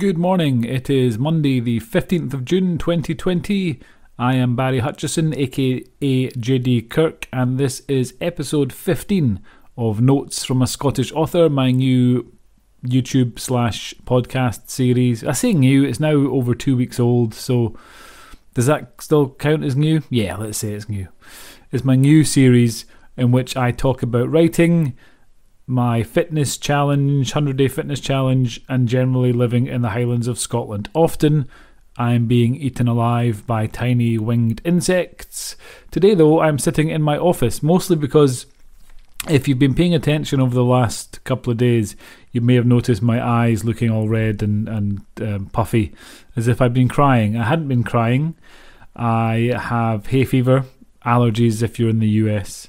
Good morning, it is Monday the 15th of June 2020. I am Barry Hutchison aka JD Kirk and this is episode 15 of Notes from a Scottish Author, my new YouTube/podcast series. I say new, it's now over 2 weeks old, so does that still count as new? Yeah, let's say it's new. It's my new series in which I talk about writing, my fitness challenge, 100-day fitness challenge, and generally living in the Highlands of Scotland. Often I'm being eaten alive by tiny winged insects. Today though, I'm sitting in my office, mostly because if you've been paying attention over the last couple of days, you may have noticed my eyes looking all red and puffy, as if I've been crying. I hadn't been crying. I have hay fever, allergies if you're in the US.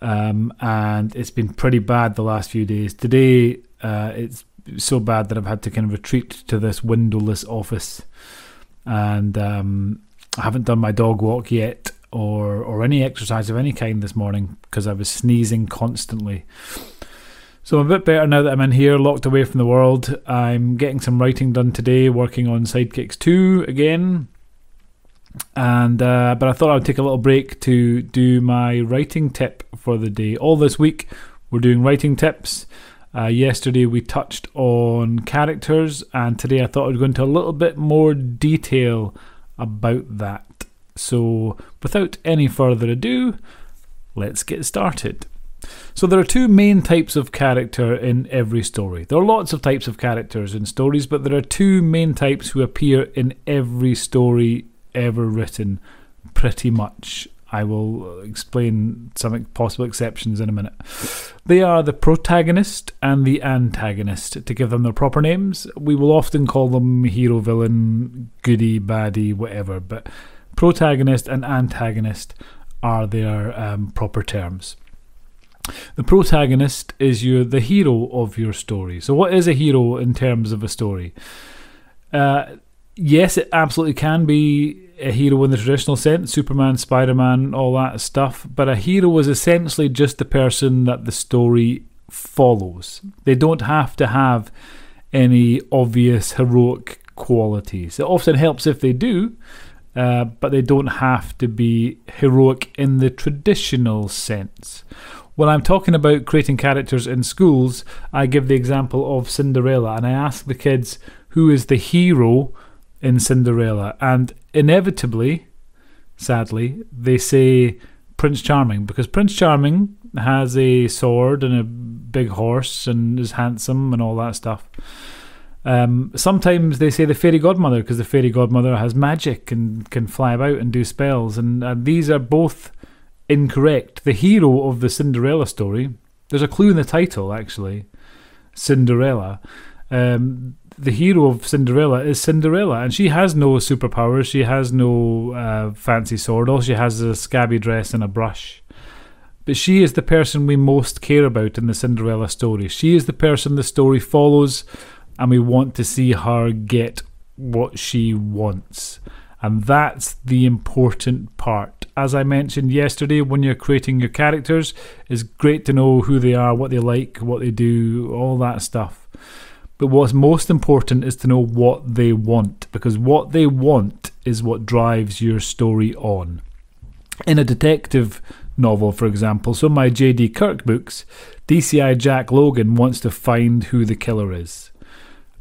And it's been pretty bad the last few days. Today, it's so bad that I've had to kind of retreat to this windowless office, and I haven't done my dog walk yet or any exercise of any kind this morning because I was sneezing constantly. So I'm a bit better now that I'm in here, locked away from the world. I'm getting some writing done today, working on Sidekicks 2 again. And but I thought I would take a little break to do my writing tip for the day. All this week we're doing writing tips. Yesterday we touched on characters, and today I thought I'd go into a little bit more detail about that. So without any further ado, let's get started. So there are two main types of character in every story. There are lots of types of characters in stories, but there are two main types who appear in every story ever written, pretty much. I will explain some possible exceptions in a minute. They are the protagonist and the antagonist. To give them their proper names, we will often call them hero, villain, goody, baddie, whatever, but protagonist and antagonist are their proper terms. The protagonist is the hero of your story. So what is a hero in terms of a story? Yes, it absolutely can be a hero in the traditional sense, Superman, Spider-Man, all that stuff, but a hero is essentially just the person that the story follows. They don't have to have any obvious heroic qualities. It often helps if they do, but they don't have to be heroic in the traditional sense. When I'm talking about creating characters in schools, I give the example of Cinderella, and I ask the kids, who is the hero in Cinderella? And inevitably, sadly, they say Prince Charming, because Prince Charming has a sword and a big horse and is handsome and all that stuff. Sometimes they say the fairy godmother, because the fairy godmother has magic and can fly about and do spells, and these are both incorrect. The hero of the Cinderella story, there's a clue in the title actually, Cinderella. The hero of Cinderella is Cinderella, and she has no superpowers, she has no fancy sword, all she has is a scabby dress and a brush. But she is the person we most care about in the Cinderella story. She is the person the story follows, and we want to see her get what she wants. And that's the important part. As I mentioned yesterday, when you're creating your characters, it's great to know who they are, what they like, what they do, all that stuff. But what's most important is to know what they want, because what they want is what drives your story on. In a detective novel, for example, so my J.D. Kirk books, DCI Jack Logan wants to find who the killer is.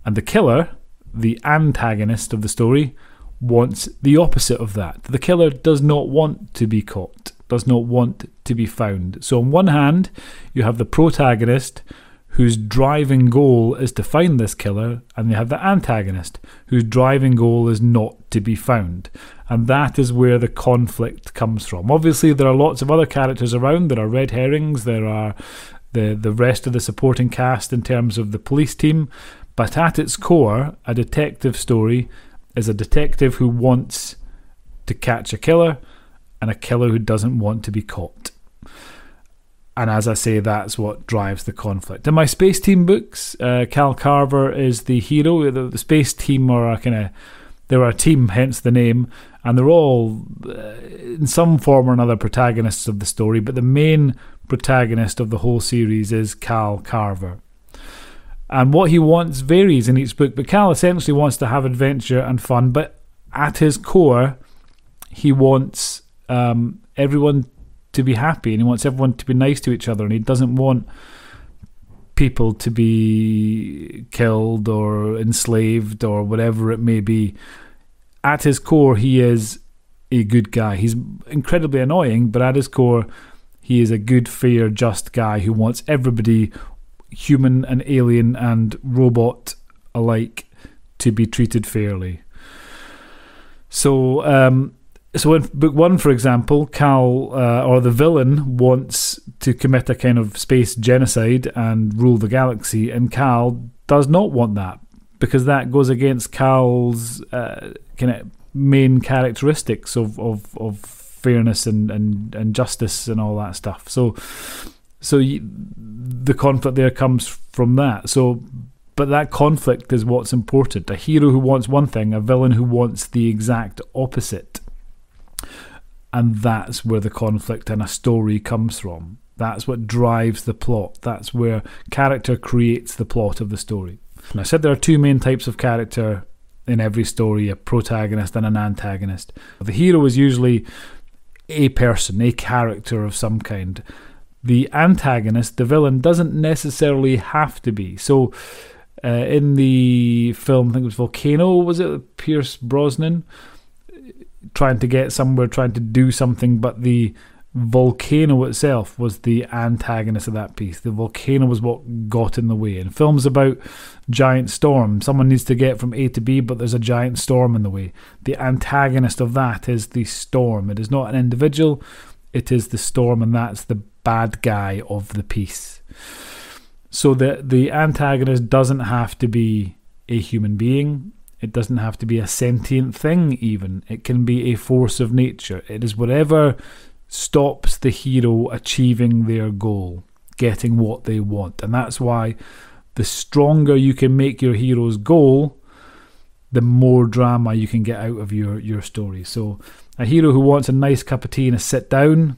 And the killer, the antagonist of the story, wants the opposite of that. The killer does not want to be caught, does not want to be found. So on one hand, you have the protagonist, whose driving goal is to find this killer, and they have the antagonist, whose driving goal is not to be found. And that is where the conflict comes from. Obviously, there are lots of other characters around. There are red herrings, there are the rest of the supporting cast in terms of the police team, but at its core, a detective story is a detective who wants to catch a killer and a killer who doesn't want to be caught. And as I say, that's what drives the conflict. In my Space Team books, Cal Carver is the hero. The Space Team are a kind of... They're a team, hence the name, and they're all, in some form or another, protagonists of the story, but the main protagonist of the whole series is Cal Carver. And what he wants varies in each book, but Cal essentially wants to have adventure and fun, but at his core, he wants everyone to be happy, and he wants everyone to be nice to each other, and he doesn't want people to be killed or enslaved or whatever it may be. At his core, he is a good guy. He's incredibly annoying, but at his core, he is a good, fair, just guy who wants everybody, human and alien and robot alike, to be treated fairly. So in book one, for example, Cal, or the villain, wants to commit a kind of space genocide and rule the galaxy, and Cal does not want that, because that goes against Cal's kind of main characteristics of fairness and justice and all that stuff. So the conflict there comes from that. But that conflict is what's important. A hero who wants one thing, a villain who wants the exact opposite. And that's where the conflict in a story comes from. That's what drives the plot. That's where character creates the plot of the story. And I said there are two main types of character in every story, a protagonist and an antagonist. The hero is usually a person, a character of some kind. The antagonist, the villain, doesn't necessarily have to be. So in the film, I think it was Volcano, was it? Pierce Brosnan? Trying to get somewhere, trying to do something, but the volcano itself was the antagonist of that piece. The volcano was what got in the way. In films about giant storm, someone needs to get from A to B, but there's a giant storm in the way. The antagonist of that is the storm. It is not an individual, it is the storm, and that's the bad guy of the piece. So the antagonist doesn't have to be a human being. It doesn't have to be a sentient thing, even. It can be a force of nature. It is whatever stops the hero achieving their goal, getting what they want. And that's why the stronger you can make your hero's goal, the more drama you can get out of your story. So a hero who wants a nice cup of tea and a sit down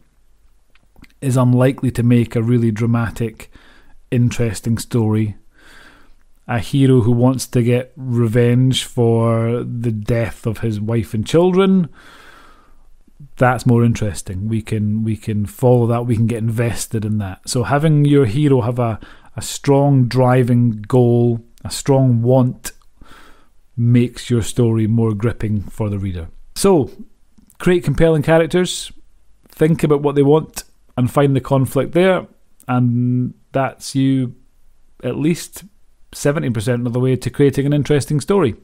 is unlikely to make a really dramatic, interesting story. A hero who wants to get revenge for the death of his wife and children, that's more interesting. We can follow that, we can get invested in that. So having your hero have a strong driving goal, a strong want, makes your story more gripping for the reader. So create compelling characters, think about what they want, and find the conflict there, and that's you at least 70% of the way to creating an interesting story.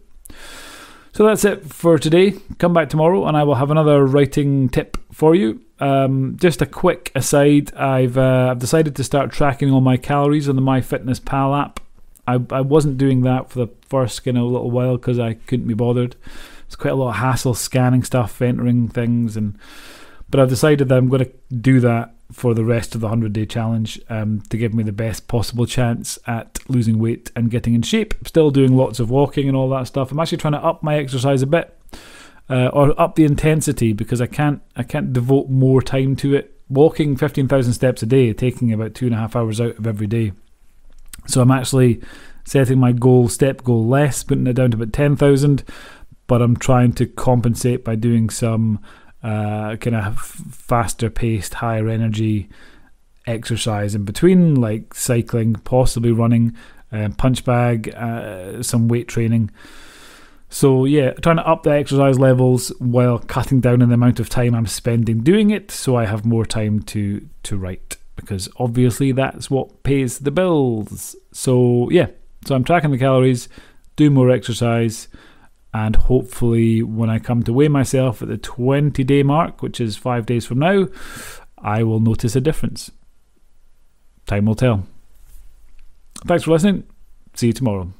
So that's it for today. Come back tomorrow and I will have another writing tip for you. Just a quick aside, I've decided to start tracking all my calories on the MyFitnessPal app. I wasn't doing that for the first little while because I couldn't be bothered. It's quite a lot of hassle scanning stuff, entering things, but I've decided that I'm going to do that for the rest of the 100-day challenge to give me the best possible chance at losing weight and getting in shape. I'm still doing lots of walking and all that stuff. I'm actually trying to up my exercise a bit, or up the intensity, because I can't devote more time to it. Walking 15,000 steps a day, taking about 2.5 hours out of every day. So I'm actually setting my step goal less, putting it down to about 10,000, but I'm trying to compensate by doing some kind of faster paced, higher energy exercise in between, like cycling, possibly running, punch bag, some weight training. So yeah, trying to up the exercise levels while cutting down on the amount of time I'm spending doing it, so I have more time to write, because obviously that's what pays the bills. So yeah, so I'm tracking the calories, do more exercise, and hopefully when I come to weigh myself at the 20-day mark, which is 5 days from now, I will notice a difference. Time will tell. Thanks for listening. See you tomorrow.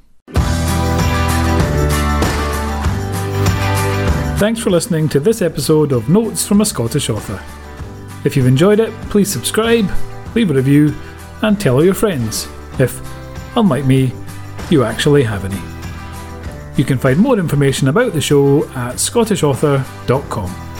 Thanks for listening to this episode of Notes from a Scottish Author. If you've enjoyed it, please subscribe, leave a review, and tell all your friends, if, unlike me, you actually have any. You can find more information about the show at scottishauthor.com.